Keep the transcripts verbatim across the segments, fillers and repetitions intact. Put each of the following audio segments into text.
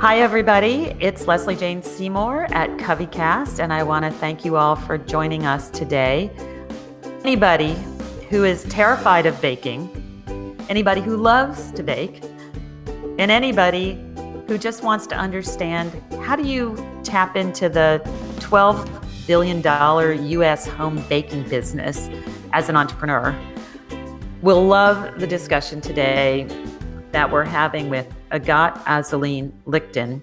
Hi, everybody. It's Leslie Jane Seymour at CoveyCast, and I want to thank you all for joining us today. Anybody who is terrified of baking, anybody who loves to bake, and anybody who just wants to understand how do you tap into the twelve billion dollars U S home baking business as an entrepreneur will love the discussion today that we're having with Agathe Assouline-Lichten,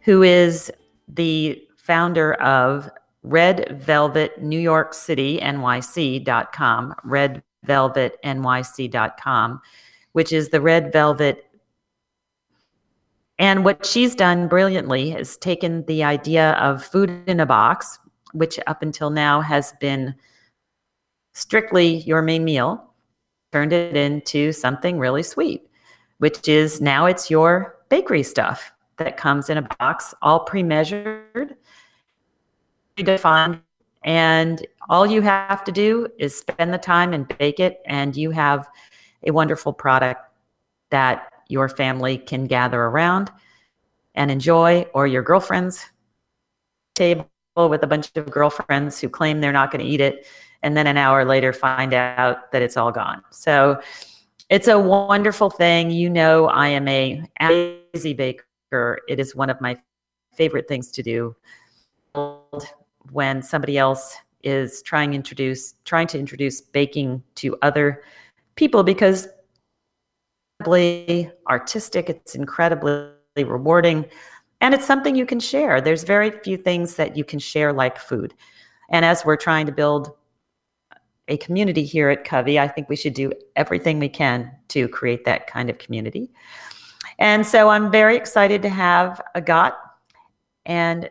who is the founder of Red Velvet New York City, N Y C dot com, Red Velvet N Y C dot com, which is the Red Velvet. And what she's done brilliantly is taken the idea of food in a box, which up until now has been strictly your main meal, turned it into something really sweet, which is now it's your bakery stuff that comes in a box, all pre-measured, predefined, and all you have to do is spend the time and bake it, and you have a wonderful product that your family can gather around and enjoy, or your girlfriend's table with a bunch of girlfriends who claim they're not going to eat it, and then an hour later find out that it's all gone. So it's a wonderful thing. You know, I am a crazy baker. It is one of my favorite things to do when somebody else is trying to introduce, trying to introduce baking to other people, because it's incredibly artistic, it's incredibly rewarding, and it's something you can share. There's very few things that you can share like food. And as we're trying to build a community here at Covey, I think we should do everything we can to create that kind of community. And so I'm very excited to have Agathe, and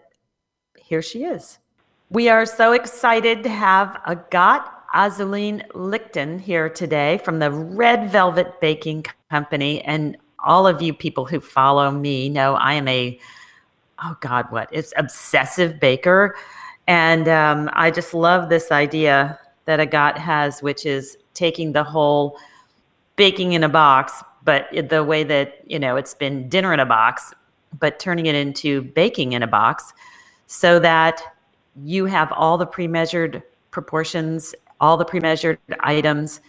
here she is. We are so excited to have Agathe Assouline-Lichten here today from the Red Velvet Baking Company. And all of you people who follow me know I am a, oh God, what? It's obsessive baker. And um, I just love this idea that Agathe has, which is taking the whole baking in a box, but the way that, you know, it's been dinner in a box, but turning it into baking in a box so that you have all the pre-measured proportions, all the pre-measured items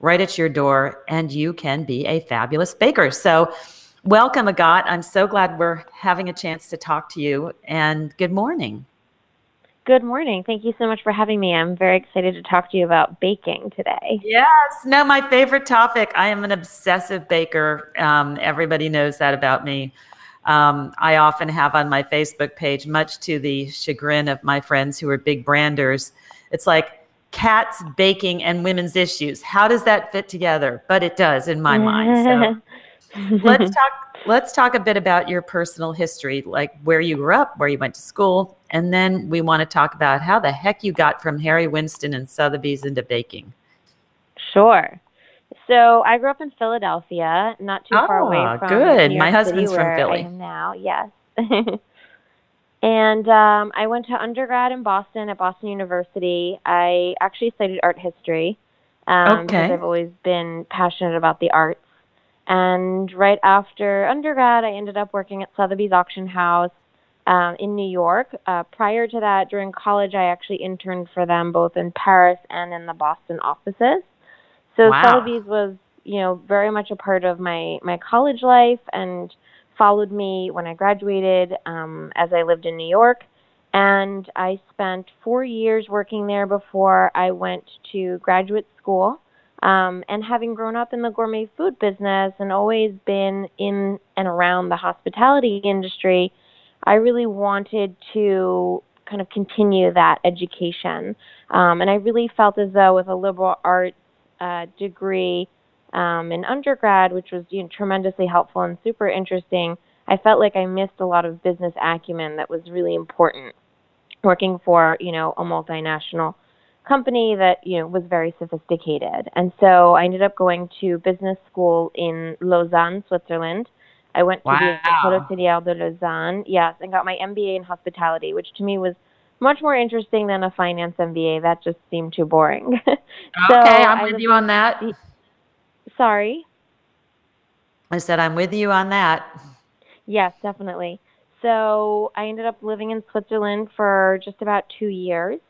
right at your door, and you can be a fabulous baker. So welcome, Agathe. I'm so glad we're having a chance to talk to you, and good morning. Good morning. Thank you so much for having me. I'm very excited to talk to you about baking today. Yes. No, my favorite topic. I am an obsessive baker. Um, everybody knows that about me. Um, I often have on my Facebook page, much to the chagrin of my friends who are big branders, it's like cats, baking, and women's issues. How does that fit together? But it does in my mind. So let's talk Let's talk a bit about your personal history, like where you grew up, where you went to school, and then we want to talk about how the heck you got from Harry Winston and Sotheby's into baking. Sure. So I grew up in Philadelphia, not too oh, far away from good. New York My husband's City, from Philly. I am now, yes. And um, I went to undergrad in Boston at Boston University. I actually studied art history um, okay. because I've always been passionate about the arts. And right after undergrad, I ended up working at Sotheby's Auction House um, in New York. Uh, prior to that, during college, I actually interned for them both in Paris and in the Boston offices. So wow. Sotheby's was, you know, very much a part of my, my college life and followed me when I graduated um, as I lived in New York. And I spent four years working there before I went to graduate school. Um, and having grown up in the gourmet food business and always been in and around the hospitality industry, I really wanted to kind of continue that education. Um, and I really felt as though with a liberal arts uh, degree um, in undergrad, which was you know, tremendously helpful and super interesting, I felt like I missed a lot of business acumen that was really important working for, you know, a multinational company that, you know, was very sophisticated. And so I ended up going to business school in Lausanne, Switzerland. I went wow. to the École Hôtelière de Lausanne, yes, and got my M B A in hospitality, which to me was much more interesting than a finance M B A. That just seemed too boring. Okay, so I'm with was, you on that. Sorry? I said I'm with you on that. Yes, definitely. So I ended up living in Switzerland for just about two years.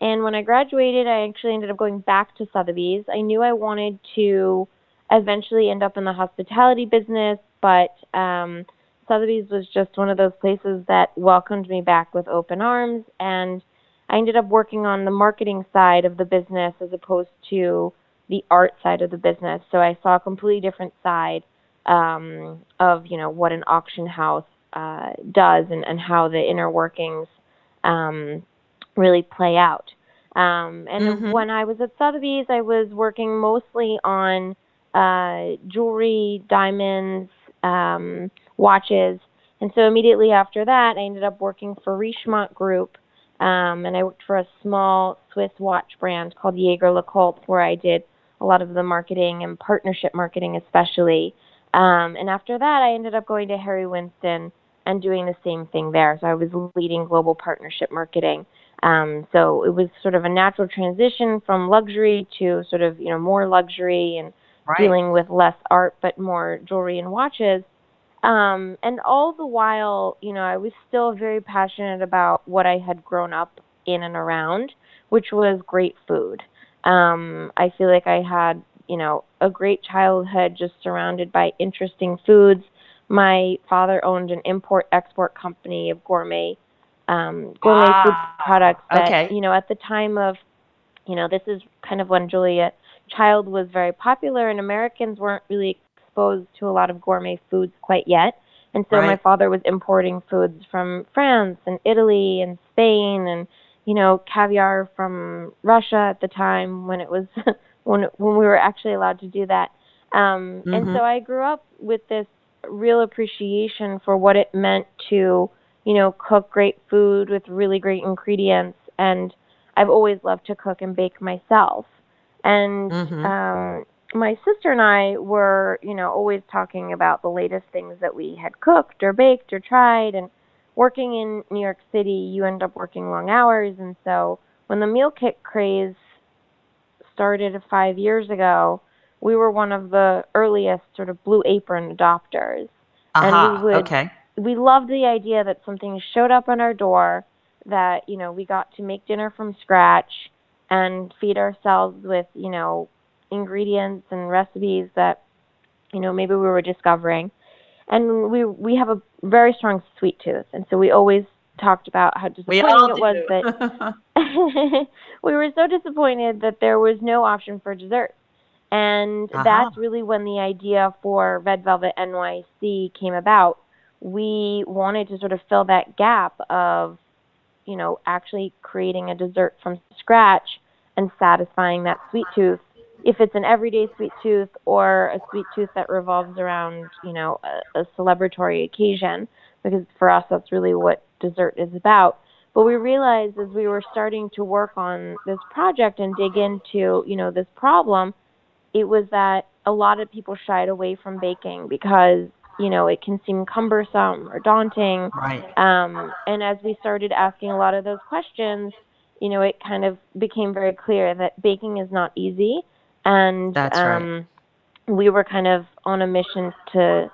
And when I graduated, I actually ended up going back to Sotheby's. I knew I wanted to eventually end up in the hospitality business, but um, Sotheby's was just one of those places that welcomed me back with open arms. And I ended up working on the marketing side of the business as opposed to the art side of the business. So I saw a completely different side um, of, you know, what an auction house uh, does and, and how the inner workings um, really play out. Um, and mm-hmm. when I was at Sotheby's, I was working mostly on uh, jewelry, diamonds, um, watches. And so immediately after that, I ended up working for Richemont Group. Um, and I worked for a small Swiss watch brand called Jaeger-LeCoultre, where I did a lot of the marketing and partnership marketing especially. Um, and after that, I ended up going to Harry Winston and doing the same thing there. So I was leading global partnership marketing. Um, so it was sort of a natural transition from luxury to sort of, you know, more luxury and right. dealing with less art but more jewelry and watches. Um, and all the while, you know, I was still very passionate about what I had grown up in and around, which was great food. Um, I feel like I had, you know, a great childhood just surrounded by interesting foods. My father owned an import-export company of gourmet, um, gourmet ah, food products that, okay. you know, at the time of, you know, this is kind of when Julia Child was very popular and Americans weren't really exposed to a lot of gourmet foods quite yet. And so right. my father was importing foods from France and Italy and Spain and, you know, caviar from Russia at the time when it was when when we were actually allowed to do that. Um, mm-hmm. And so I grew up with this real appreciation for what it meant to, you know, cook great food with really great ingredients. And I've always loved to cook and bake myself. And mm-hmm. um my sister and I were, you know, always talking about the latest things that we had cooked or baked or tried. And working in New York City, you end up working long hours. And so when the meal kit craze started five years ago, we were one of the earliest sort of Blue Apron adopters. Uh-huh. And we would, okay. we loved the idea that something showed up on our door that, you know, we got to make dinner from scratch and feed ourselves with, you know, ingredients and recipes that, you know, maybe we were discovering. And we we have a very strong sweet tooth, and so we always talked about how disappointing it was that we were so disappointed that there was no option for dessert. And uh-huh. that's really when the idea for Red Velvet N Y C came about. We wanted to sort of fill that gap of, you know, actually creating a dessert from scratch and satisfying that sweet tooth, if it's an everyday sweet tooth or a sweet tooth that revolves around, you know, a, a celebratory occasion, because for us, that's really what dessert is about. But we realized as we were starting to work on this project and dig into, you know, this problem, it was that a lot of people shied away from baking because, you know, it can seem cumbersome or daunting. Right. Um, and as we started asking a lot of those questions, you know, it kind of became very clear that baking is not easy. And That's um, right. we were kind of on a mission to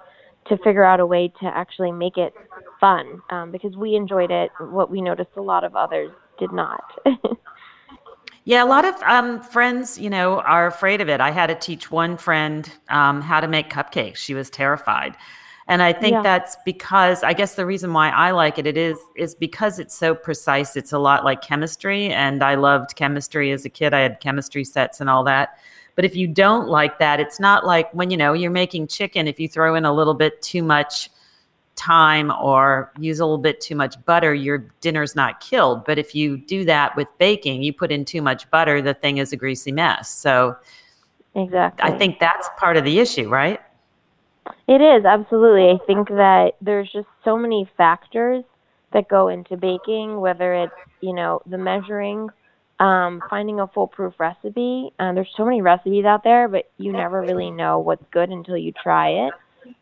to figure out a way to actually make it fun um, because we enjoyed it. What we noticed a lot of others did not. Yeah, a lot of um, friends, you know, are afraid of it. I had to teach one friend um, how to make cupcakes. She was terrified. And I think yeah. that's because, I guess the reason why I like it, it is, is because it's so precise. It's a lot like chemistry, and I loved chemistry as a kid. I had chemistry sets and all that. But if you don't like that, it's not like when, you know, you're making chicken, if you throw in a little bit too much thyme or use a little bit too much butter, your dinner's not killed. But if you do that with baking, you put in too much butter, the thing is a greasy mess. So exactly, I think that's part of the issue, right? It is, absolutely. I think that there's just so many factors that go into baking, whether it's, you know, the measuring, um, finding a foolproof recipe. Um, there's so many recipes out there, but you never really know what's good until you try it.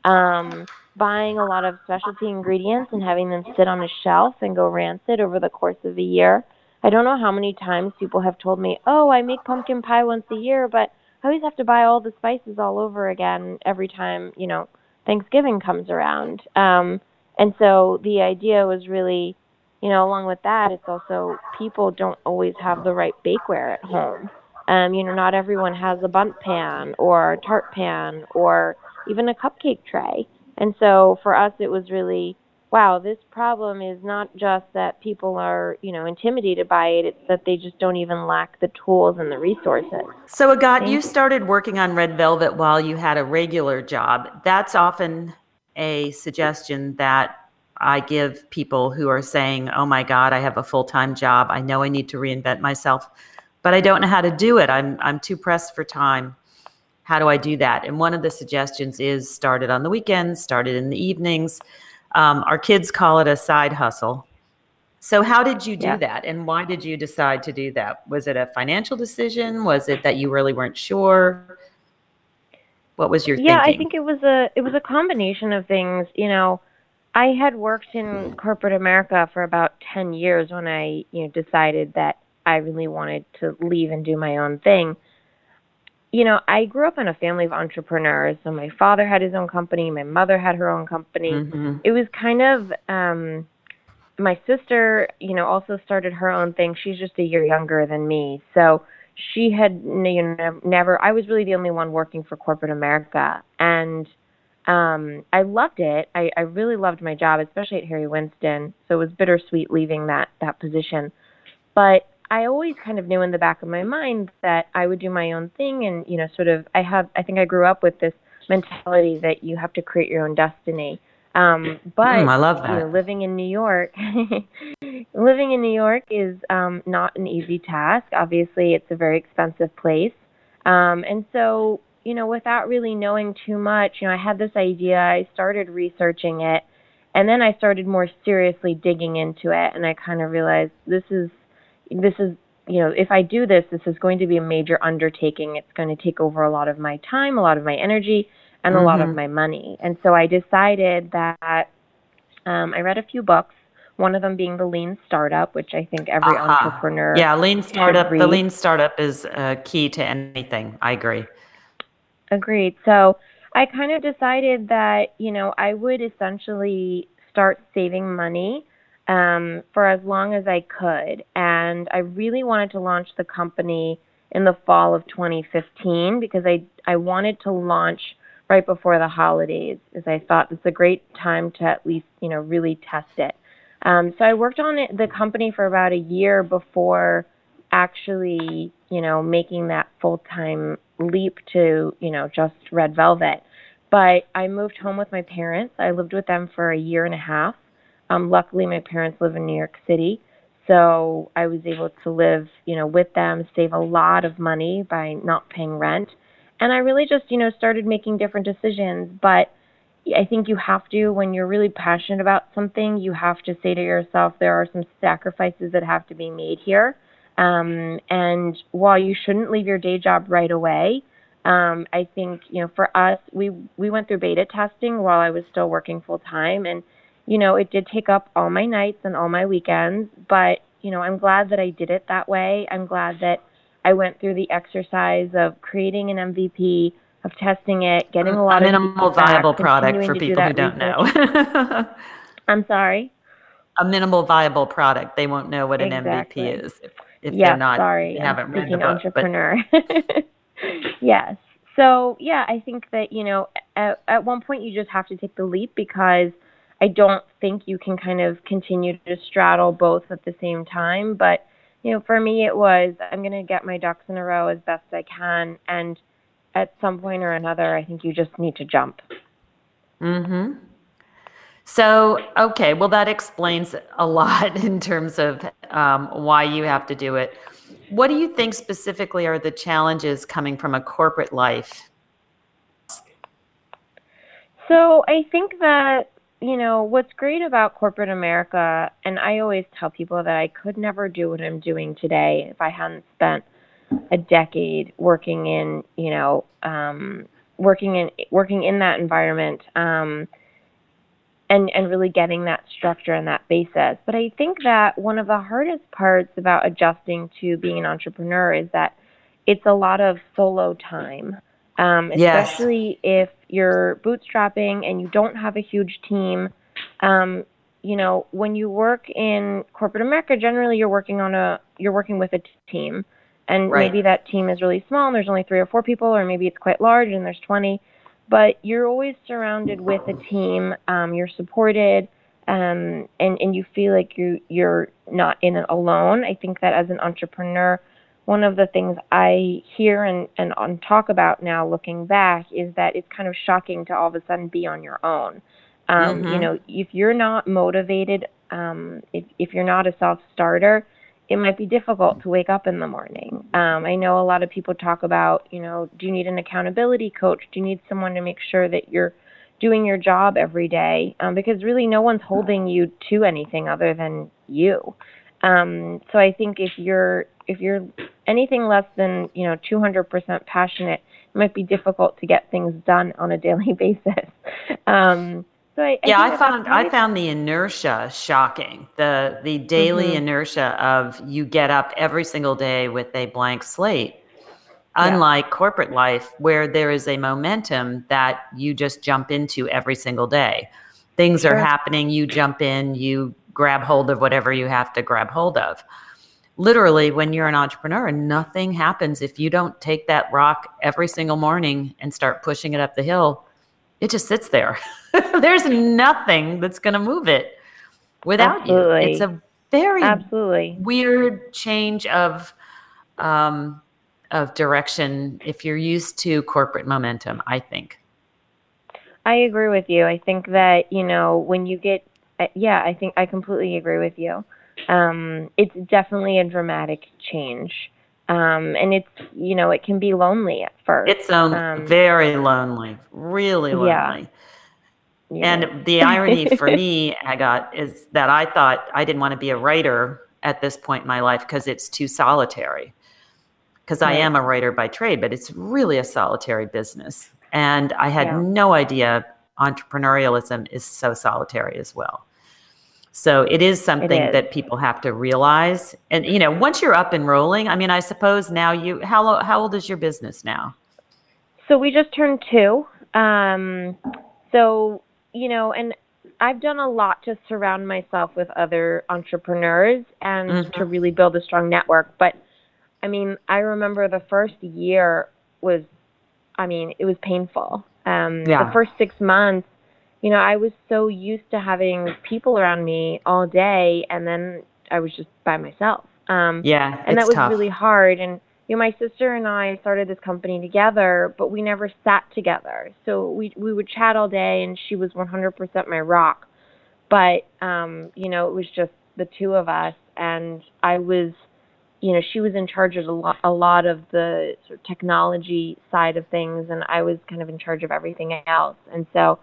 Um, buying a lot of specialty ingredients and having them sit on a shelf and go rancid over the course of a year. I don't know how many times people have told me, oh, I make pumpkin pie once a year, but I always have to buy all the spices all over again every time, you know, Thanksgiving comes around. Um, and so the idea was really, you know, along with that, it's also people don't always have the right bakeware at home. Um, you know, not everyone has a bundt pan or a tart pan or even a cupcake tray. And so for us, it was really, wow, this problem is not just that people are, you know, intimidated by it, it's that they just don't even lack the tools and the resources. So Agathe, you started working on Red Velvet while you had a regular job. That's often a suggestion that I give people who are saying, oh my God, I have a full-time job. I know I need to reinvent myself, but I don't know how to do it. I'm I'm too pressed for time. How do I do that? And one of the suggestions is started on the weekends, started in the evenings. Um, our kids call it a side hustle. So how did you do yeah. that? And why did you decide to do that? Was it a financial decision? Was it that you really weren't sure? What was your yeah, thinking? Yeah, I think it was a it was a combination of things. You know, I had worked in corporate America for about ten years when I, you know, decided that I really wanted to leave and do my own thing. You know, I grew up in a family of entrepreneurs. So my father had his own company. My mother had her own company. Mm-hmm. It was kind of, um, my sister, you know, also started her own thing. She's just a year younger than me. So she had you know, never, I was really the only one working for corporate America. And um, I loved it. I, I really loved my job, especially at Harry Winston. So it was bittersweet leaving that, that position. But I always kind of knew in the back of my mind that I would do my own thing. And, you know, sort of, I have, I think I grew up with this mentality that you have to create your own destiny. Um, but mm, I love that. You know, living in New York, living in New York is um, not an easy task. Obviously it's a very expensive place. Um, and so, you know, without really knowing too much, you know, I had this idea, I started researching it, and then I started more seriously digging into it. And I kind of realized this is, This is, you know, if I do this, this is going to be a major undertaking. It's going to take over a lot of my time, a lot of my energy, and mm-hmm. a lot of my money. And so I decided that um, I read a few books, one of them being The Lean Startup, which I think every uh-huh. entrepreneur. Yeah, Lean Startup. The Lean Startup is uh, key to anything. I agree. Agreed. So I kind of decided that, you know, I would essentially start saving money Um, for as long as I could. And I really wanted to launch the company in the fall of twenty fifteen because I, I wanted to launch right before the holidays, as I thought it's a great time to at least, you know, really test it. Um, so I worked on it, the company for about a year before actually, you know, making that full-time leap to, you know, just Red Velvet. But I moved home with my parents. I lived with them for a year and a half. Um, luckily, my parents live in New York City, so I was able to live, you know, with them, save a lot of money by not paying rent. And I really just, you know, started making different decisions. But I think you have to, when you're really passionate about something, you have to say to yourself, there are some sacrifices that have to be made here. Um, and while you shouldn't leave your day job right away, um, I think, you know, for us, we, we went through beta testing while I was still working full time. And you know, it did take up all my nights and all my weekends, but, you know, I'm glad that I did it that way. I'm glad that I went through the exercise of creating an M V P, of testing it, getting a lot a of minimal viable back, product for people do who don't research. know. I'm sorry? A minimal viable product. They won't know what an exactly. M V P is if, if yeah, they're not, sorry. They haven't I'm read the book, entrepreneur. But... yes. So, yeah, I think that, you know, at, at one point you just have to take the leap because I don't think you can kind of continue to straddle both at the same time. But, you know, for me, it was, I'm going to get my ducks in a row as best I can. And at some point or another, I think you just need to jump. Mm-hmm. So, okay. Well, that explains a lot in terms of um, why you have to do it. What do you think specifically are the challenges coming from a corporate life? So I think that, you know, what's great about corporate America, and I always tell people that I could never do what I'm doing today if I hadn't spent a decade working in, you know, um, working in working in that environment um, and, and really getting that structure and that basis. But I think that one of the hardest parts about adjusting to being an entrepreneur is that it's a lot of solo time, um, especially yes. if you're bootstrapping and you don't have a huge team, um, you know, when you work in corporate America, generally you're working on a, you're working with a t- team and right. maybe that team is really small and there's only three or four people, or maybe it's quite large and there's twenty, but you're always surrounded with a team. Um, you're supported, um, and, and you feel like you, you're not in it alone. I think that as an entrepreneur, one of the things I hear and, and on talk about now looking back is that it's kind of shocking to all of a sudden be on your own. Um, mm-hmm. You know, if you're not motivated, um, if, if you're not a self-starter, it might be difficult to wake up in the morning. Um, I know a lot of people talk about, you know, do you need an accountability coach? Do you need someone to make sure that you're doing your job every day? Um, because really no one's holding you to anything other than you. Um, so I think if you're if you're anything less than, you know, two hundred percent passionate, it might be difficult to get things done on a daily basis. Um, so I, I yeah, I found I found the inertia shocking. The the daily mm-hmm. inertia of you get up every single day with a blank slate. Unlike yeah. corporate life, where there is a momentum that you just jump into every single day. Things sure. are happening, you jump in, you grab hold of whatever you have to grab hold of. Literally, when you're an entrepreneur, nothing happens if you don't take that rock every single morning and start pushing it up the hill. It just sits there. There's nothing that's going to move it without Absolutely. you. It's a very Absolutely. weird change of um, of direction if you're used to corporate momentum, I think. I agree with you. I think that, you know, when you get, yeah, I think I completely agree with you. Um, it's definitely a dramatic change. Um, and it's, you know, it can be lonely at first. It's um, um, very lonely, really lonely. Yeah. Yeah. And the irony for me, Agathe, is that I thought I didn't want to be a writer at this point in my life because it's too solitary. Because right. I am a writer by trade, but it's really a solitary business. And I had yeah. no idea entrepreneurialism is so solitary as well. So it is something it is. that people have to realize. And, you know, once you're up and rolling, I mean, I suppose now you, how, how old is your business now? So we just turned two. Um, so, you know, and I've done a lot to surround myself with other entrepreneurs and mm-hmm. to really build a strong network. But I mean, I remember the first year was, I mean, it was painful. Um, yeah. The first six months, you know, I was so used to having people around me all day, and then I was just by myself. Um, yeah, and that was tough. Really hard. And, you know, my sister and I started this company together, but we never sat together. So we we would chat all day, and she was one hundred percent my rock. But, um, you know, it was just the two of us, and I was, you know, she was in charge of a lot, a lot of the sort of technology side of things, and I was kind of in charge of everything else. And so...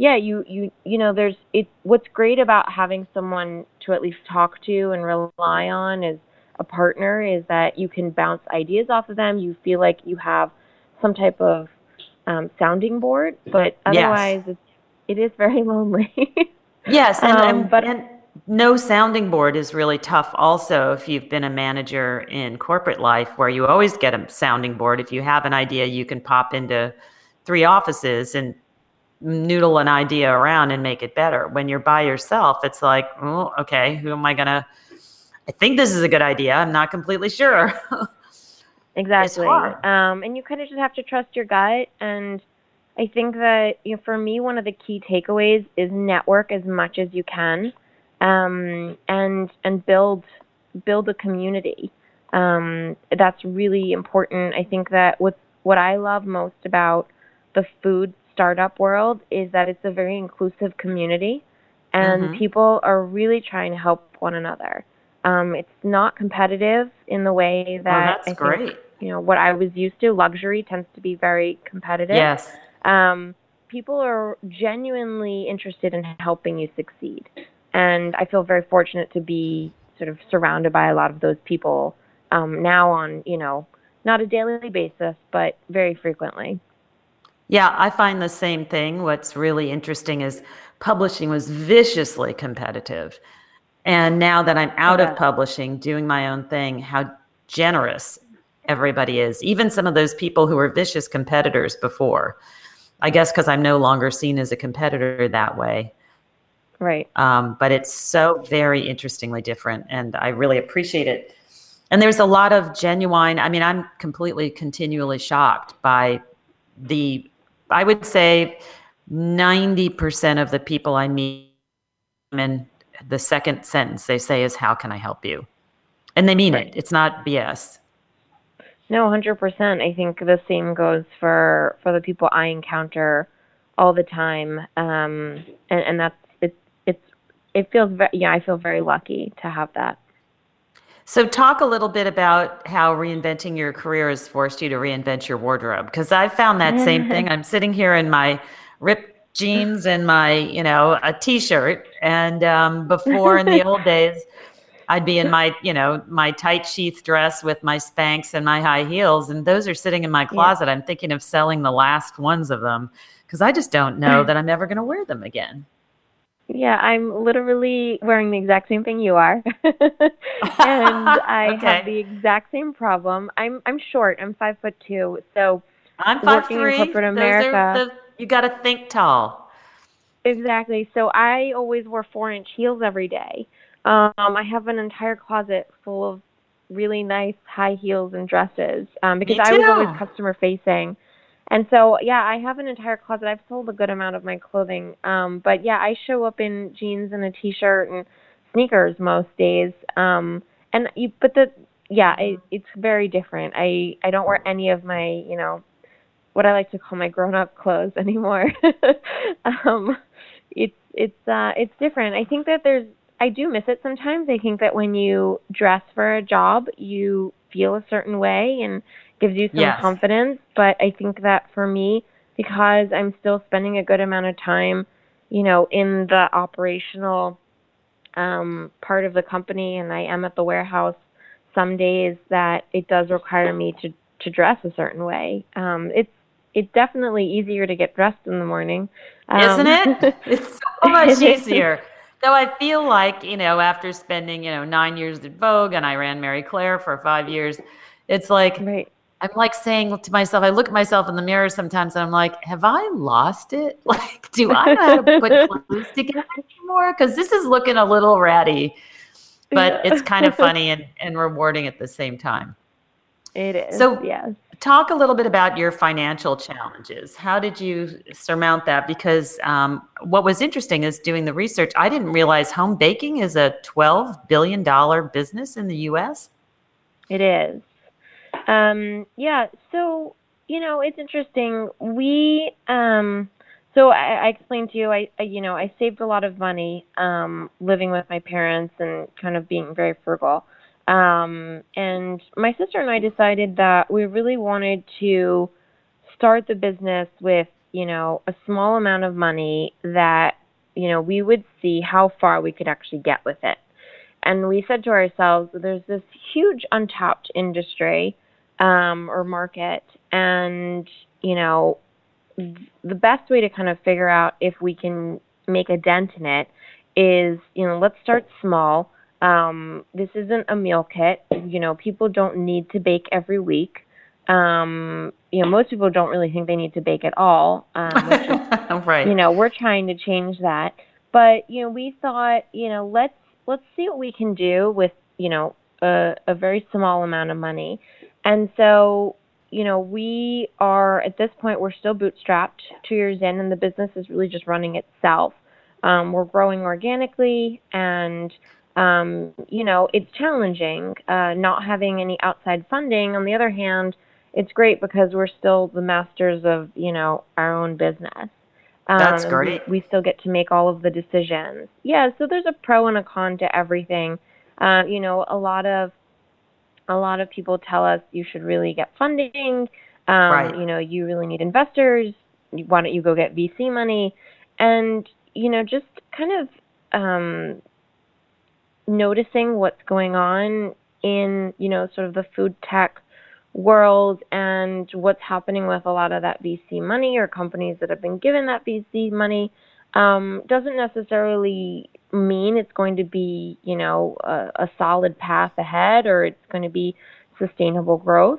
Yeah, you, you you know, there's it. What's great about having someone to at least talk to and rely on as a partner is that you can bounce ideas off of them. You feel like you have some type of um, sounding board, but otherwise yes. it's, it is very lonely. yes, and, um, and, but, and no sounding board is really tough also if you've been a manager in corporate life where you always get a sounding board. If you have an idea, you can pop into three offices and noodle an idea around and make it better. When you're by yourself, it's like, oh, okay, who am I gonna? I think this is a good idea. I'm not completely sure. Exactly. Um, and you kind of just have to trust your gut. And I think that, you know, for me, one of the key takeaways is network as much as you can, um, and and build build a community. Um, that's really important. I think that what what I love most about the food startup world is that it's a very inclusive community and mm-hmm. people are really trying to help one another. Um, it's not competitive in the way that oh, that's I great. think, you know, what I was used to. Luxury tends to be very competitive. Yes. Um, people are genuinely interested in helping you succeed. And I feel very fortunate to be sort of surrounded by a lot of those people um, now on, you know, not a daily basis, but very frequently. Yeah, I find the same thing. What's really interesting is publishing was viciously competitive. And now that I'm out yeah. of publishing, doing my own thing, how generous everybody is. Even some of those people who were vicious competitors before. I guess because I'm no longer seen as a competitor that way. Right. Um, but it's so very interestingly different, and I really appreciate it. And there's a lot of genuine, I mean, I'm completely continually shocked by the, I would say ninety percent of the people I meet, and the second sentence they say is, how can I help you? And they mean right. it. It's not B S. No, one hundred percent. I think the same goes for, for the people I encounter all the time. Um, and, and that's, it's, it's, it feels, ve- yeah, I feel very lucky to have that. So talk a little bit about how reinventing your career has forced you to reinvent your wardrobe, because I found that same thing. I'm sitting here in my ripped jeans and my, you know, a t-shirt. And um, before in the old days, I'd be in my, you know, my tight sheath dress with my Spanx and my high heels. And those are sitting in my closet. Yeah. I'm thinking of selling the last ones of them because I just don't know that I'm ever going to wear them again. Yeah, I'm literally wearing the exact same thing you are. And I okay. have the exact same problem. I'm I'm short. I'm five foot two. So I'm five working three. In corporate America. Those are the, you got to think tall. Exactly. So I always wore four inch heels every day. Um, I have an entire closet full of really nice high heels and dresses um, because I was always customer facing. And so, yeah, I have an entire closet. I've sold a good amount of my clothing. Um, but, yeah, I show up in jeans and a T-shirt and sneakers most days. Um, and you, But, the yeah, I, it's very different. I, I don't wear any of my, you know, what I like to call my grown-up clothes anymore. um, it's it's uh, it's different. I think that there's – I do miss it sometimes. I think that when you dress for a job, you feel a certain way and – gives you some yes. confidence, but I think that for me, because I'm still spending a good amount of time, you know, in the operational um, part of the company, and I am at the warehouse some days, that it does require me to, to dress a certain way. Um, it's it's definitely easier to get dressed in the morning, um, isn't it? It's so much easier. Though I feel like, you know, after spending you know nine years at Vogue, and I ran Marie Claire for five years, it's like. Right. I'm like saying to myself, I look at myself in the mirror sometimes and I'm like, have I lost it? Like, do I not put clothes together anymore? Because this is looking a little ratty, but yeah. It's kind of funny and, and rewarding at the same time. It is. So yes. Talk a little bit about your financial challenges. How did you surmount that? Because um, what was interesting is doing the research, I didn't realize home baking is a twelve billion dollars business in the U S. It is. Um, yeah, so, you know, it's interesting. We, um, so I, I explained to you, I, I, you know, I saved a lot of money, um, living with my parents and kind of being very frugal. Um, and my sister and I decided that we really wanted to start the business with, you know, a small amount of money that, you know, we would see how far we could actually get with it. And we said to ourselves, there's this huge untapped industry um, or market. And, you know, the best way to kind of figure out if we can make a dent in it is, you know, let's start small. Um, this isn't a meal kit. You know, people don't need to bake every week. Um, you know, most people don't really think they need to bake at all. Um, which is, right. You know, we're trying to change that. But, you know, we thought, you know, let's, Let's see what we can do with, you know, a, a very small amount of money. And so, you know, we are at this point, we're still bootstrapped two years in, and the business is really just running itself. Um, we're growing organically, and, um, you know, it's challenging uh, not having any outside funding. On the other hand, it's great because we're still the masters of, you know, our own business. Um, That's great. We still get to make all of the decisions. Yeah, so there's a pro and a con to everything. Uh, you know, a lot of a lot of people tell us you should really get funding. Um, right. You know, you really need investors. Why don't you go get V C money? And, you know, just kind of um, noticing what's going on in, you know, sort of the food tech world and what's happening with a lot of that V C money, or companies that have been given that V C money, um, doesn't necessarily mean it's going to be, you know, a, a solid path ahead, or it's going to be sustainable growth.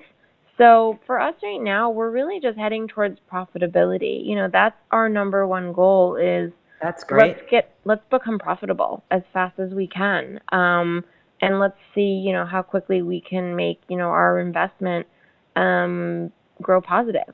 So for us right now, we're really just heading towards profitability. You know, that's our number one goal is that's great. Let's get let's become profitable as fast as we can. Um, and let's see, you know, how quickly we can make, you know, our investment um, grow positive.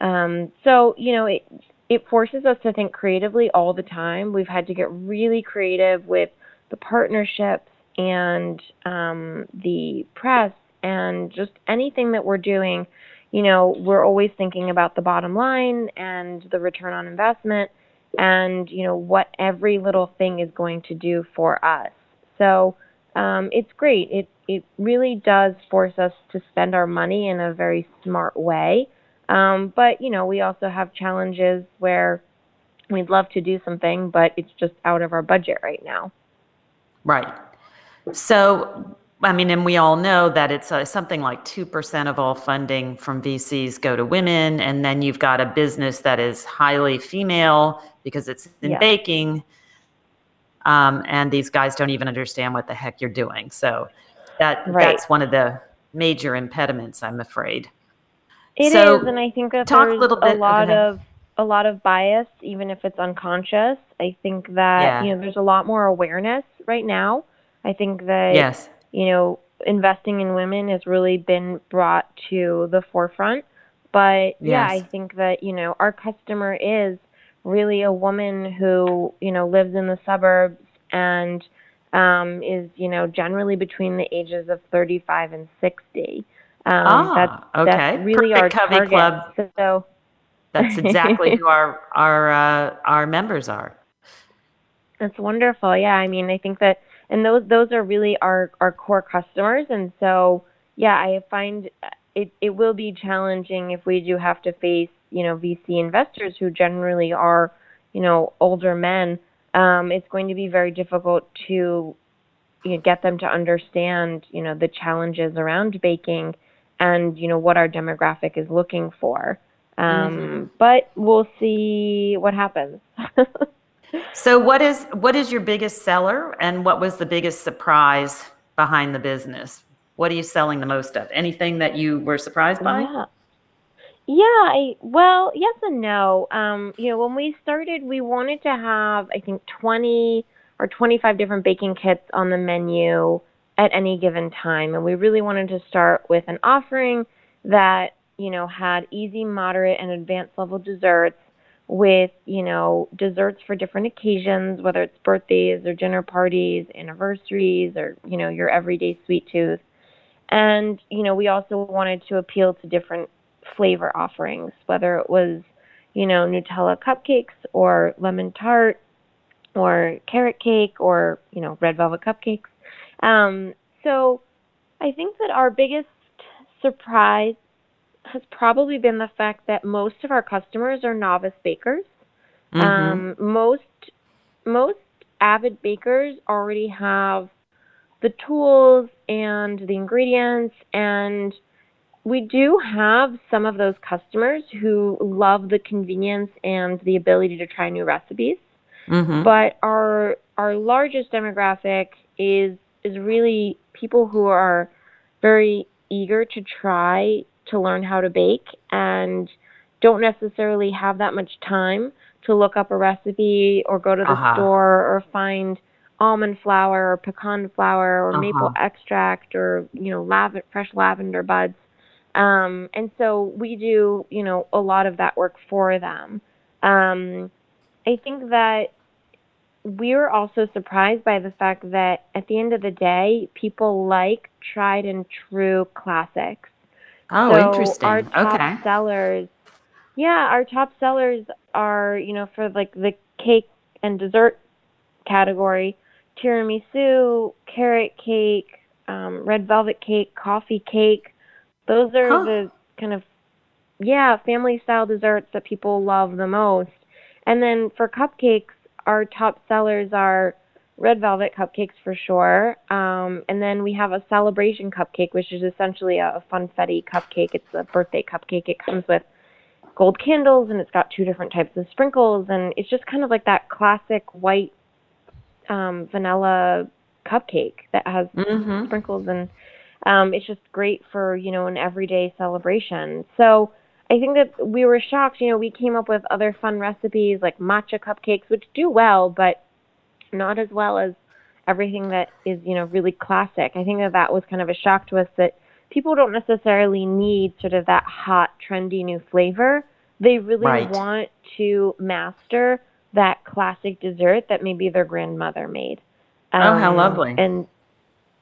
Um, so, you know, it it forces us to think creatively all the time. We've had to get really creative with the partnerships and um, the press and just anything that we're doing. You know, we're always thinking about the bottom line and the return on investment and, you know, what every little thing is going to do for us. So um, it's great. It it really does force us to spend our money in a very smart way. Um, but, you know, we also have challenges where we'd love to do something, but it's just out of our budget right now. Right. So, I mean, and we all know that it's uh, something like two percent of all funding from V Cs go to women. And then you've got a business that is highly female because it's in yeah. baking. Um, and these guys don't even understand what the heck you're doing. So that right. that's one of the major impediments, I'm afraid. It so is, and I think that there's a, little bit a lot of a lot of bias, even if it's unconscious. I think that yeah. you know there's a lot more awareness right now. I think that yes. you know investing in women has really been brought to the forefront. But yes. yeah, I think that you know our customer is really a woman who you know lives in the suburbs and um, is you know generally between the ages of thirty-five and sixty. Um, ah, that's, okay. That's really perfect our Covey Club. So that's exactly who our our uh, our members are. That's wonderful. Yeah, I mean, I think that, and those those are really our, our core customers. And so, yeah, I find it it will be challenging if we do have to face you know V C investors who generally are you know older men. Um, it's going to be very difficult to you know, get them to understand you know the challenges around baking. And, you know, what our demographic is looking for. Um, mm-hmm. But we'll see what happens. So what is what is your biggest seller and what was the biggest surprise behind the business? What are you selling the most of? Anything that you were surprised by? Yeah, yeah I, well, yes and no. Um, you know, when we started, we wanted to have, I think, twenty or twenty-five different baking kits on the menu at any given time. And we really wanted to start with an offering that, you know, had easy, moderate, and advanced level desserts with, you know, desserts for different occasions, whether it's birthdays or dinner parties, anniversaries, or, you know, your everyday sweet tooth. And, you know, we also wanted to appeal to different flavor offerings, whether it was, you know, Nutella cupcakes or lemon tart or carrot cake or, you know, red velvet cupcakes. Um, so I think that our biggest surprise has probably been the fact that most of our customers are novice bakers. Mm-hmm. Um, most, most avid bakers already have the tools and the ingredients. And we do have some of those customers who love the convenience and the ability to try new recipes. Mm-hmm. But our, our largest demographic is, is really people who are very eager to try to learn how to bake and don't necessarily have that much time to look up a recipe or go to the uh-huh. store or find almond flour or pecan flour or uh-huh. maple extract or, you know, lav- fresh lavender buds. Um, and so we do, you know, a lot of that work for them. Um, I think that we were also surprised by the fact that at the end of the day, people like tried and true classics. Oh, so interesting. Our top okay. sellers, yeah, our top sellers are, you know, for like the cake and dessert category, tiramisu, carrot cake, um, red velvet cake, coffee cake. Those are huh. the kind of, yeah, family style desserts that people love the most. And then for cupcakes, our top sellers are red velvet cupcakes for sure. Um, and then we have a celebration cupcake, which is essentially a, a funfetti cupcake. It's a birthday cupcake. It comes with gold candles and it's got two different types of sprinkles. And it's just kind of like that classic white um, vanilla cupcake that has mm-hmm. sprinkles. And um, it's just great for, you know, an everyday celebration. So I think that we were shocked. You know, we came up with other fun recipes like matcha cupcakes, which do well, but not as well as everything that is, you know, really classic. I think that that was kind of a shock to us that people don't necessarily need sort of that hot, trendy new flavor. They really right. want to master that classic dessert that maybe their grandmother made. Um, oh, how lovely. And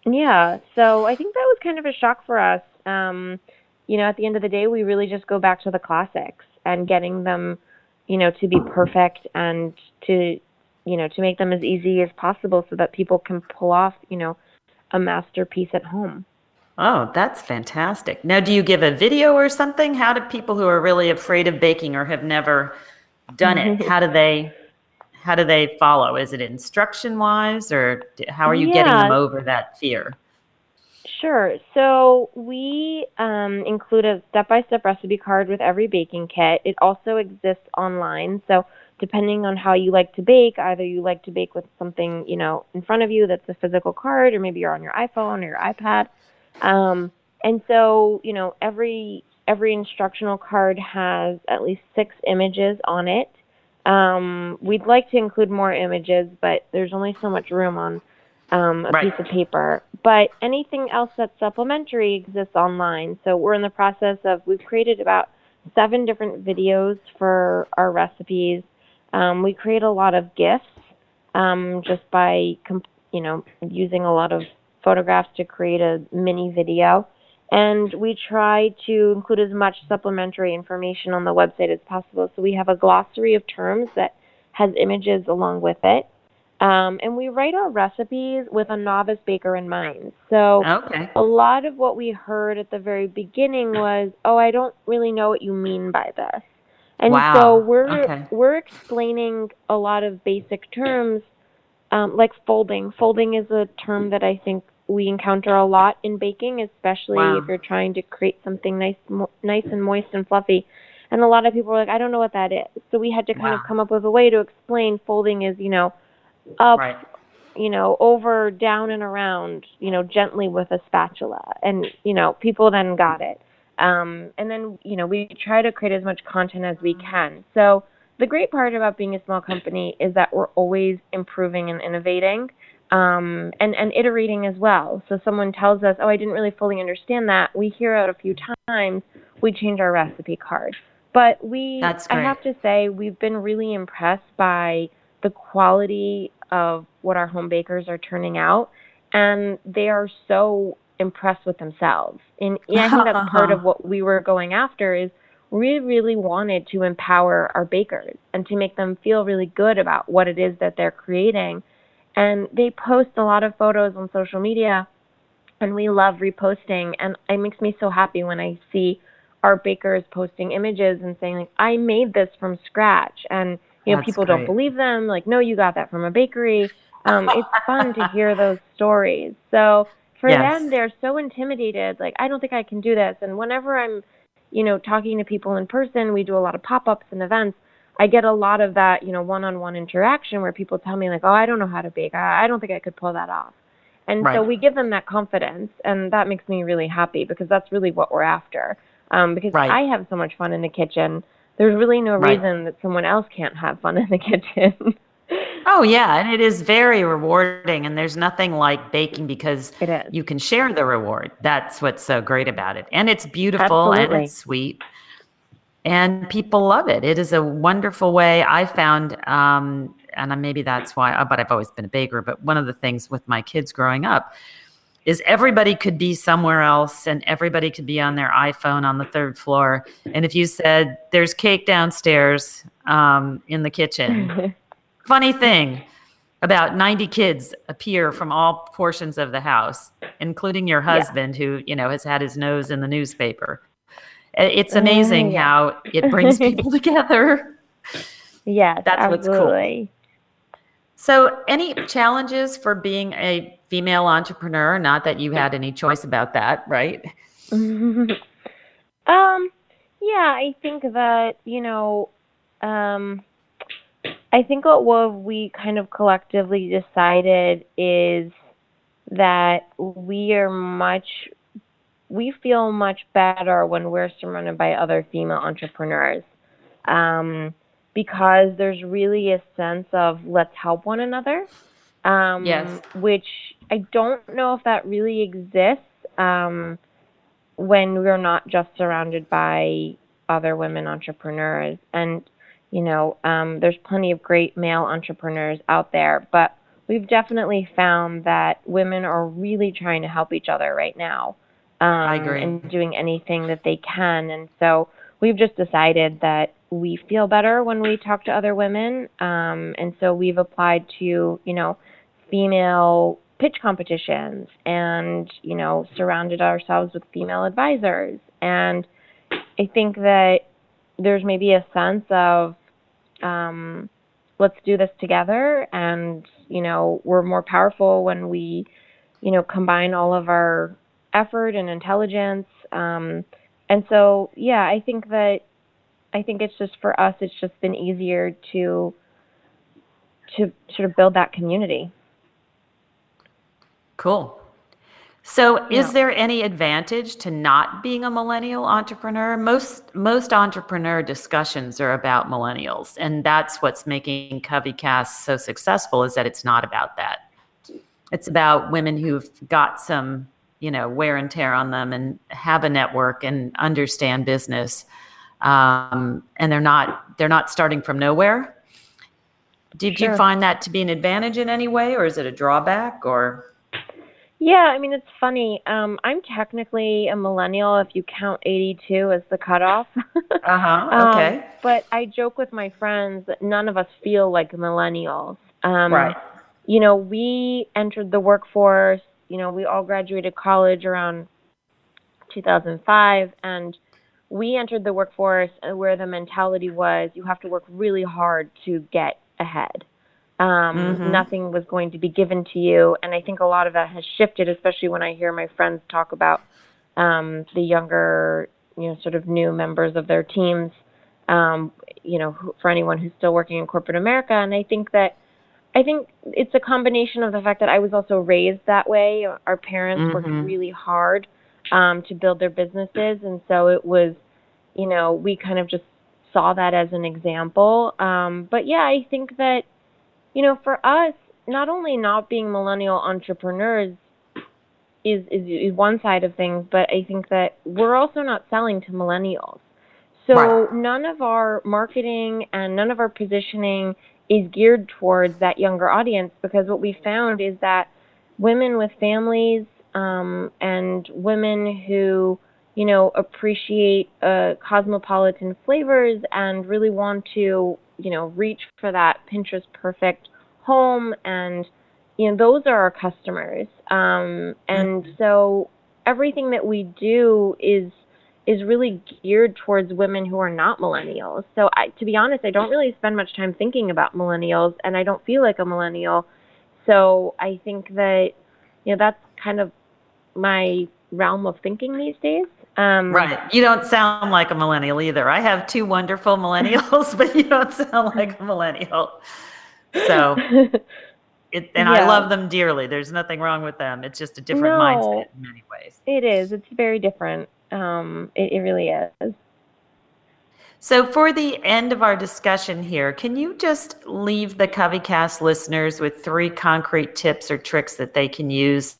yeah, so I think that was kind of a shock for us. Um, you know, at the end of the day, we really just go back to the classics and getting them, you know, to be perfect and to, you know, to make them as easy as possible so that people can pull off, you know, a masterpiece at home. Oh, that's fantastic. Now, do you give a video or something? How do people who are really afraid of baking or have never done it, how do they how do they follow? Is it instruction wise, or how are you yeah. getting them over that fear? Sure. So we um, include a step-by-step recipe card with every baking kit. It also exists online. So depending on how you like to bake, either you like to bake with something, you know, in front of you that's a physical card, or maybe you're on your iPhone or your iPad. Um, and so, you know, every every instructional card has at least six images on it. Um, we'd like to include more images, but there's only so much room on um, a right. piece of paper. But anything else that's supplementary exists online. So we're in the process of, we've created about seven different videos for our recipes. Um, we create a lot of gifts um, just by, comp- you know, using a lot of photographs to create a mini video, and we try to include as much supplementary information on the website as possible. So we have a glossary of terms that has images along with it, um, and we write our recipes with a novice baker in mind. So okay. a lot of what we heard at the very beginning was, oh, I don't really know what you mean by this. And wow. so we're okay. we're explaining a lot of basic terms, um, like folding. Folding is a term that I think we encounter a lot in baking, especially wow. if you're trying to create something nice mo- nice and moist and fluffy. And a lot of people are like, I don't know what that is. So we had to kind wow. of come up with a way to explain folding is, you know, up, right. you know, over, down, and around, you know, gently with a spatula. And, you know, people then got it. Um, and then, you know, we try to create as much content as we can. So the great part about being a small company is that we're always improving and innovating. Um, and, and iterating as well. So someone tells us, oh, I didn't really fully understand that. We hear it a few times. We change our recipe card. But we, That's I have to say, we've been really impressed by the quality of what our home bakers are turning out. And they are so impressed with themselves. And I think that's part of what we were going after is we really wanted to empower our bakers and to make them feel really good about what it is that they're creating. And they post a lot of photos on social media, and we love reposting. And it makes me so happy when I see our bakers posting images and saying, like, I made this from scratch. And, you know, That's people great. Don't believe them. Like, no, you got that from a bakery. Um, it's fun to hear those stories. So for yes. them, they're so intimidated. Like, I don't think I can do this. And whenever I'm, you know, talking to people in person, we do a lot of pop-ups and events. I get a lot of that, you know, one-on-one interaction where people tell me, like, oh, I don't know how to bake. I, I don't think I could pull that off. And right. so we give them that confidence, and that makes me really happy because that's really what we're after. Um, because right. I have so much fun in the kitchen. There's really no right. reason that someone else can't have fun in the kitchen. Oh, yeah, and it is very rewarding, and there's nothing like baking because it is. You can share the reward. That's what's so great about it. And it's beautiful Absolutely. And it's sweet. And people love it. It is a wonderful way I found, um, and maybe that's why, but I've always been a baker, but one of the things with my kids growing up is everybody could be somewhere else and everybody could be on their iPhone on the third floor. And if you said, there's cake downstairs um, in the kitchen, funny thing, about ninety kids appear from all portions of the house, including your husband yeah. who, you know, has had his nose in the newspaper. It's amazing yeah. how it brings people together. Yes, that's absolutely. What's cool. So any challenges for being a female entrepreneur? Not that you had any choice about that, right? um, yeah, I think that, you know, um, I think what we kind of collectively decided is that we are much we feel much better when we're surrounded by other female entrepreneurs, um, because there's really a sense of let's help one another, um, yes. which I don't know if that really exists um, when we're not just surrounded by other women entrepreneurs. And, you know, um, there's plenty of great male entrepreneurs out there, but we've definitely found that women are really trying to help each other right now. Um, I agree. And doing anything that they can. And so we've just decided that we feel better when we talk to other women. Um, and so we've applied to, you know, female pitch competitions and, you know, surrounded ourselves with female advisors. And I think that there's maybe a sense of, um, let's do this together. And, you know, we're more powerful when we, you know, combine all of our effort and intelligence. Um, and so, yeah, I think that, I think it's just for us, it's just been easier to, to sort of build that community. Cool. So is yeah. there any advantage to not being a millennial entrepreneur? Most most entrepreneur discussions are about millennials, and that's what's making CoveyCast so successful, is that it's not about that. It's about women who've got some, you know, wear and tear on them and have a network and understand business. Um, and they're not they're not starting from nowhere. Did sure. you find that to be an advantage in any way, or is it a drawback, or? Yeah, I mean, it's funny. Um, I'm technically a millennial if you count eighty-two as the cutoff. uh-huh, okay. Um, but I joke with my friends that none of us feel like millennials. Um, right. You know, we entered the workforce, you know, we all graduated college around two thousand five, and we entered the workforce where the mentality was you have to work really hard to get ahead. Um, mm-hmm. Nothing was going to be given to you. And I think a lot of that has shifted, especially when I hear my friends talk about um, the younger, you know, sort of new members of their teams, um, you know, who, for anyone who's still working in corporate America. And I think that, I think it's a combination of the fact that I was also raised that way. Our parents mm-hmm. worked really hard um, to build their businesses. And so it was, you know, we kind of just saw that as an example. Um, but yeah, I think that, you know, for us, not only not being millennial entrepreneurs is, is is one side of things, but I think that we're also not selling to millennials. So wow. none of our marketing and none of our positioning is geared towards that younger audience, because what we found is that women with families um, and women who, you know, appreciate uh, cosmopolitan flavors and really want to, you know, reach for that Pinterest perfect home. And, you know, those are our customers. Um, and so everything that we do is, is really geared towards women who are not millennials. So I, to be honest, I don't really spend much time thinking about millennials, and I don't feel like a millennial. So I think that, you know, that's kind of my realm of thinking these days. Um, right. You don't sound like a millennial either. I have two wonderful millennials, but you don't sound like a millennial. So, it, and yeah. I love them dearly. There's nothing wrong with them. It's just a different no, mindset in many ways. It is. It's very different. Um, it, it really is. So for the end of our discussion here, can you just leave the CoveyCast listeners with three concrete tips or tricks that they can use,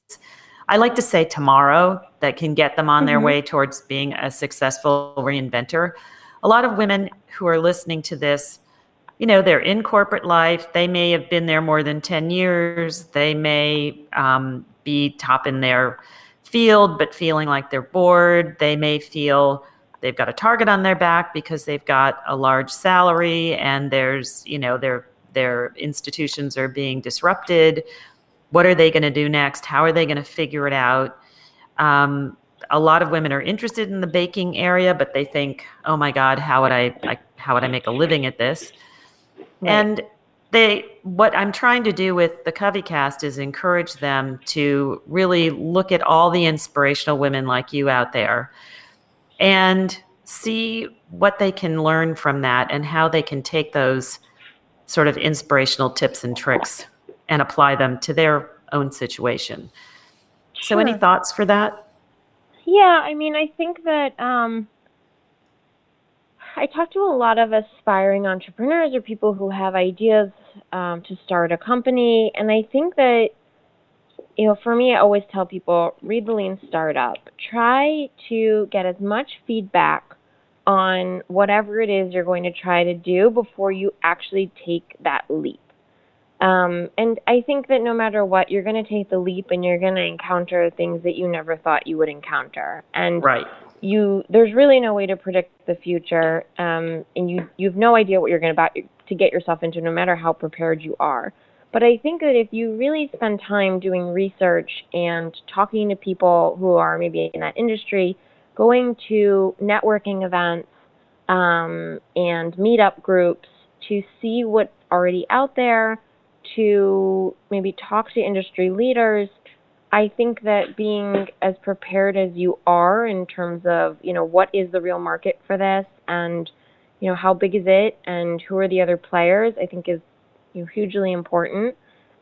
I like to say tomorrow, that can get them on their mm-hmm. way towards being a successful reinventor? A lot of women who are listening to this, you know, they're in corporate life. They may have been there more than ten years. They may um, be top in their field, but feeling like they're bored. They may feel they've got a target on their back because they've got a large salary and there's, you know, their their institutions are being disrupted. What are they going to do next? How are they going to figure it out? Um, a lot of women are interested in the baking area, but they think, oh my God, how would I, I how would I make a living at this? Right. And they, what I'm trying to do with the CoveyCast is encourage them to really look at all the inspirational women like you out there and see what they can learn from that and how they can take those sort of inspirational tips and tricks and apply them to their own situation. Sure. So any thoughts for that? Yeah, I mean, I think that um, I talk to a lot of aspiring entrepreneurs or people who have ideas um, to start a company, and I think that, you know, for me, I always tell people, read The Lean Startup. Try to get as much feedback on whatever it is you're going to try to do before you actually take that leap. Um, and I think that no matter what, you're going to take the leap and you're going to encounter things that you never thought you would encounter. And right. you, there's really no way to predict the future, um, and you, you've no idea what you're going to, about, to get yourself into, no matter how prepared you are. But I think that if you really spend time doing research and talking to people who are maybe in that industry, going to networking events um, and meetup groups to see what's already out there, to maybe talk to industry leaders, I think that being as prepared as you are in terms of, you know, what is the real market for this, and, you know, how big is it and who are the other players, I think is, you know, hugely important.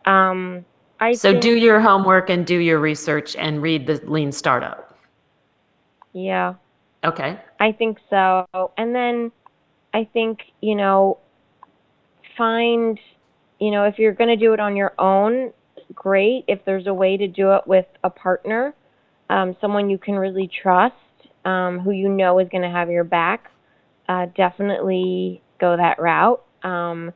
Um, I so think, do your homework and do your research and read The Lean Startup. Yeah. Okay. I think so. And then I think, you know, find... You know, if you're going to do it on your own, great. If there's a way to do it with a partner, um, someone you can really trust, um, who you know is going to have your back, uh, definitely go that route. Um,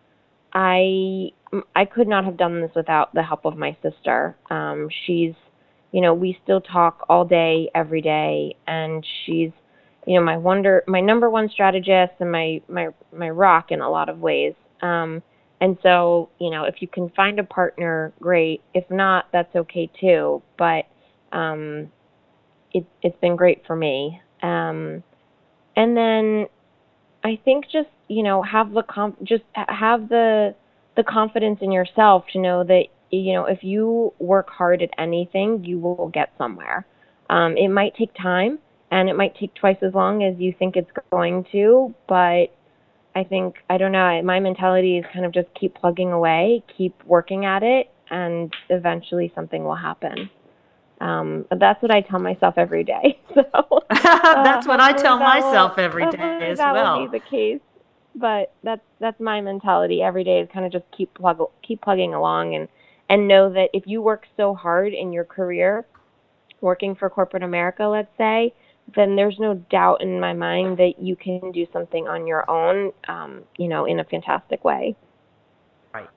I I could not have done this without the help of my sister. Um, she's, you know, we still talk all day, every day, and she's, you know, my wonder, my number one strategist and my my my rock in a lot of ways. Um, And so, you know, if you can find a partner, great. If not, that's okay too. But um, it, it's been great for me. Um, and then I think just, you know, have the comp- just have the the confidence in yourself to know that, you know, if you work hard at anything, you will get somewhere. Um, it might take time, and it might take twice as long as you think it's going to, but I think, I don't know, my mentality is kind of just keep plugging away, keep working at it, and eventually something will happen. Um, that's what I tell myself every day. So That's uh, what I tell myself will, every day as that well. That would be the case, but that's, that's my mentality every day, is kind of just keep plug, keep plugging along, and, and know that if you work so hard in your career, working for corporate America, let's say, then there's no doubt in my mind that you can do something on your own, um, you know, in a fantastic way. Right.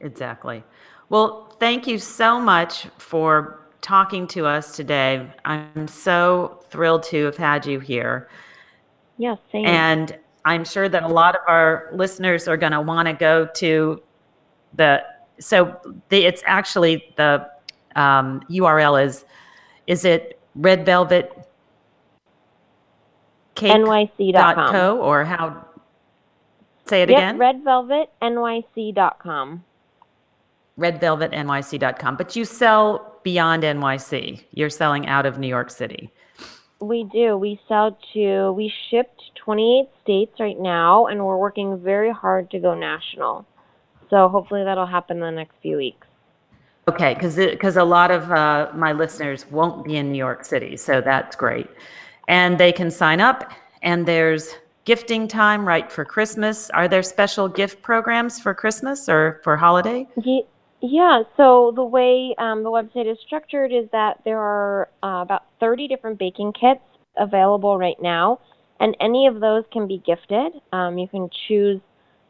Exactly. Well, thank you so much for talking to us today. I'm so thrilled to have had you here. Yes, yeah, same. And I'm sure that a lot of our listeners are going to want to go to the, so the, it's actually the um, U R L is, is it Red Velvet N Y C dot com or how say it yep, again? Red Velvet N Y C dot com. Red Velvet N Y C dot com. But you sell beyond N Y C. You're selling out of New York City. We do. We sell to we shipped twenty-eight states right now, and we're working very hard to go national. So hopefully that'll happen in the next few weeks. Okay, because because a lot of uh, my listeners won't be in New York City, so that's great. And they can sign up, and there's gifting time right for Christmas. Are there special gift programs for Christmas or for holiday? Yeah, so the way um, the website is structured is that there are uh, about thirty different baking kits available right now, and any of those can be gifted. Um, you can choose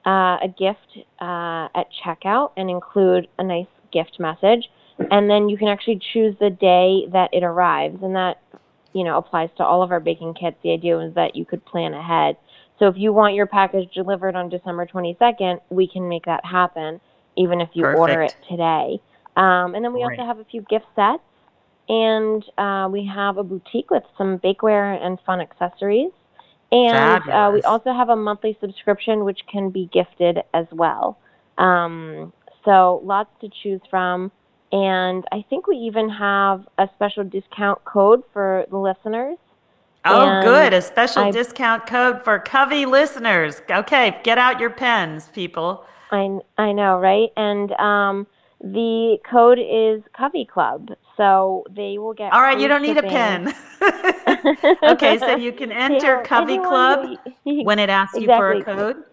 uh, a gift uh, at checkout and include a nice gift message, and then you can actually choose the day that it arrives, and that, you know, applies to all of our baking kits. The idea is that you could plan ahead. So if you want your package delivered on December twenty-second, we can make that happen, even if you Perfect. Order it today. Um, and then we Great. Also have a few gift sets, and uh, we have a boutique with some bakeware and fun accessories. And uh, we also have a monthly subscription, which can be gifted as well. Um, so lots to choose from. And I think we even have a special discount code for the listeners. Oh, and good. A special I, discount code for Covey listeners. Okay, get out your pens, people. I, I know, right? And um, the code is Covey Club. So they will get... All right, you don't shipping. Need a pen. Okay, so you can enter Covey Club who, when it asks exactly. you for a code?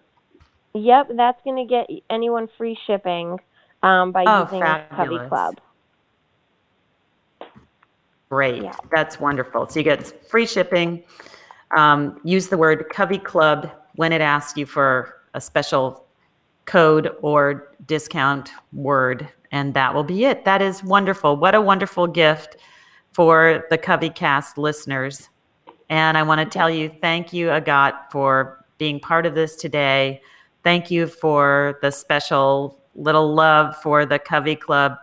Yep, that's going to get anyone free shipping um, by oh, using fabulous. Covey Club. Great, yeah. That's wonderful. So you get free shipping. Um, use the word Covey Club when it asks you for a special code or discount word, and that will be it. That is wonderful. What a wonderful gift for the CoveyCast listeners. And I want to tell you, thank you, Agathe, for being part of this today. Thank you for the special little love for the Covey Club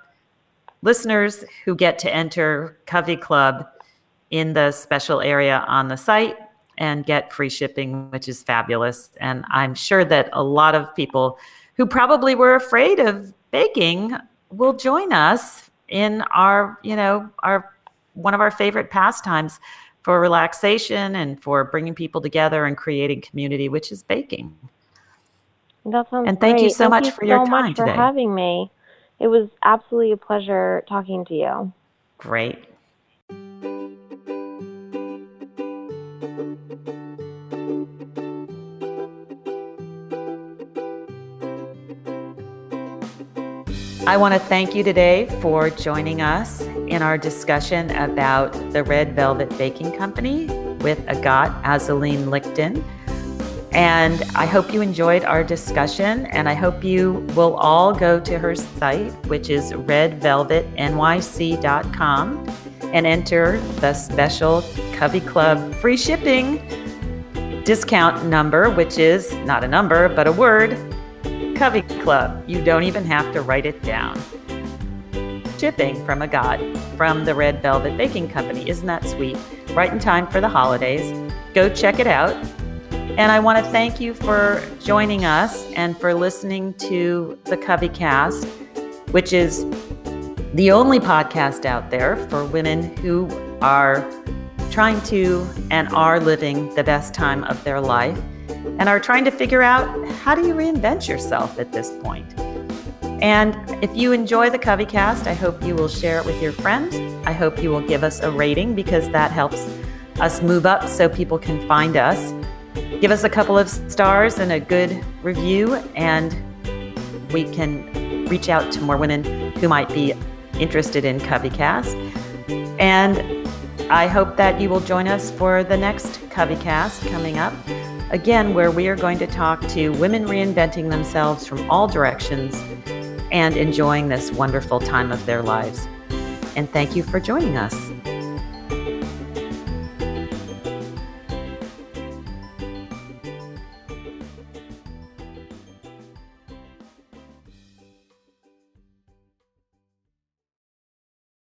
listeners who get to enter Covey Club in the special area on the site and get free shipping, which is fabulous. And I'm sure that a lot of people who probably were afraid of baking will join us in our, you know, our one of our favorite pastimes for relaxation and for bringing people together and creating community, which is baking. That sounds and thank great. you so thank much you for so your time much for today. Having me. It was absolutely a pleasure talking to you. Great. I want to thank you today for joining us in our discussion about the Red Velvet Baking Company with Agathe Assouline-Lichten. And I hope you enjoyed our discussion, and I hope you will all go to her site, which is red velvet N Y C dot com, and enter the special Covey Club free shipping discount number, which is not a number, but a word, Covey Club. You don't even have to write it down. Shipping from Agathe from the Red Velvet Baking Company. Isn't that sweet? Right in time for the holidays. Go check it out. And I want to thank you for joining us and for listening to the CoveyCast, which is the only podcast out there for women who are trying to and are living the best time of their life, and are trying to figure out how do you reinvent yourself at this point. And if you enjoy the CoveyCast, I hope you will share it with your friends. I hope you will give us a rating, because that helps us move up so people can find us. Give us a couple of stars and a good review, and we can reach out to more women who might be interested in CoveyCast. And I hope that you will join us for the next CoveyCast coming up. Again, where we are going to talk to women reinventing themselves from all directions and enjoying this wonderful time of their lives. And thank you for joining us.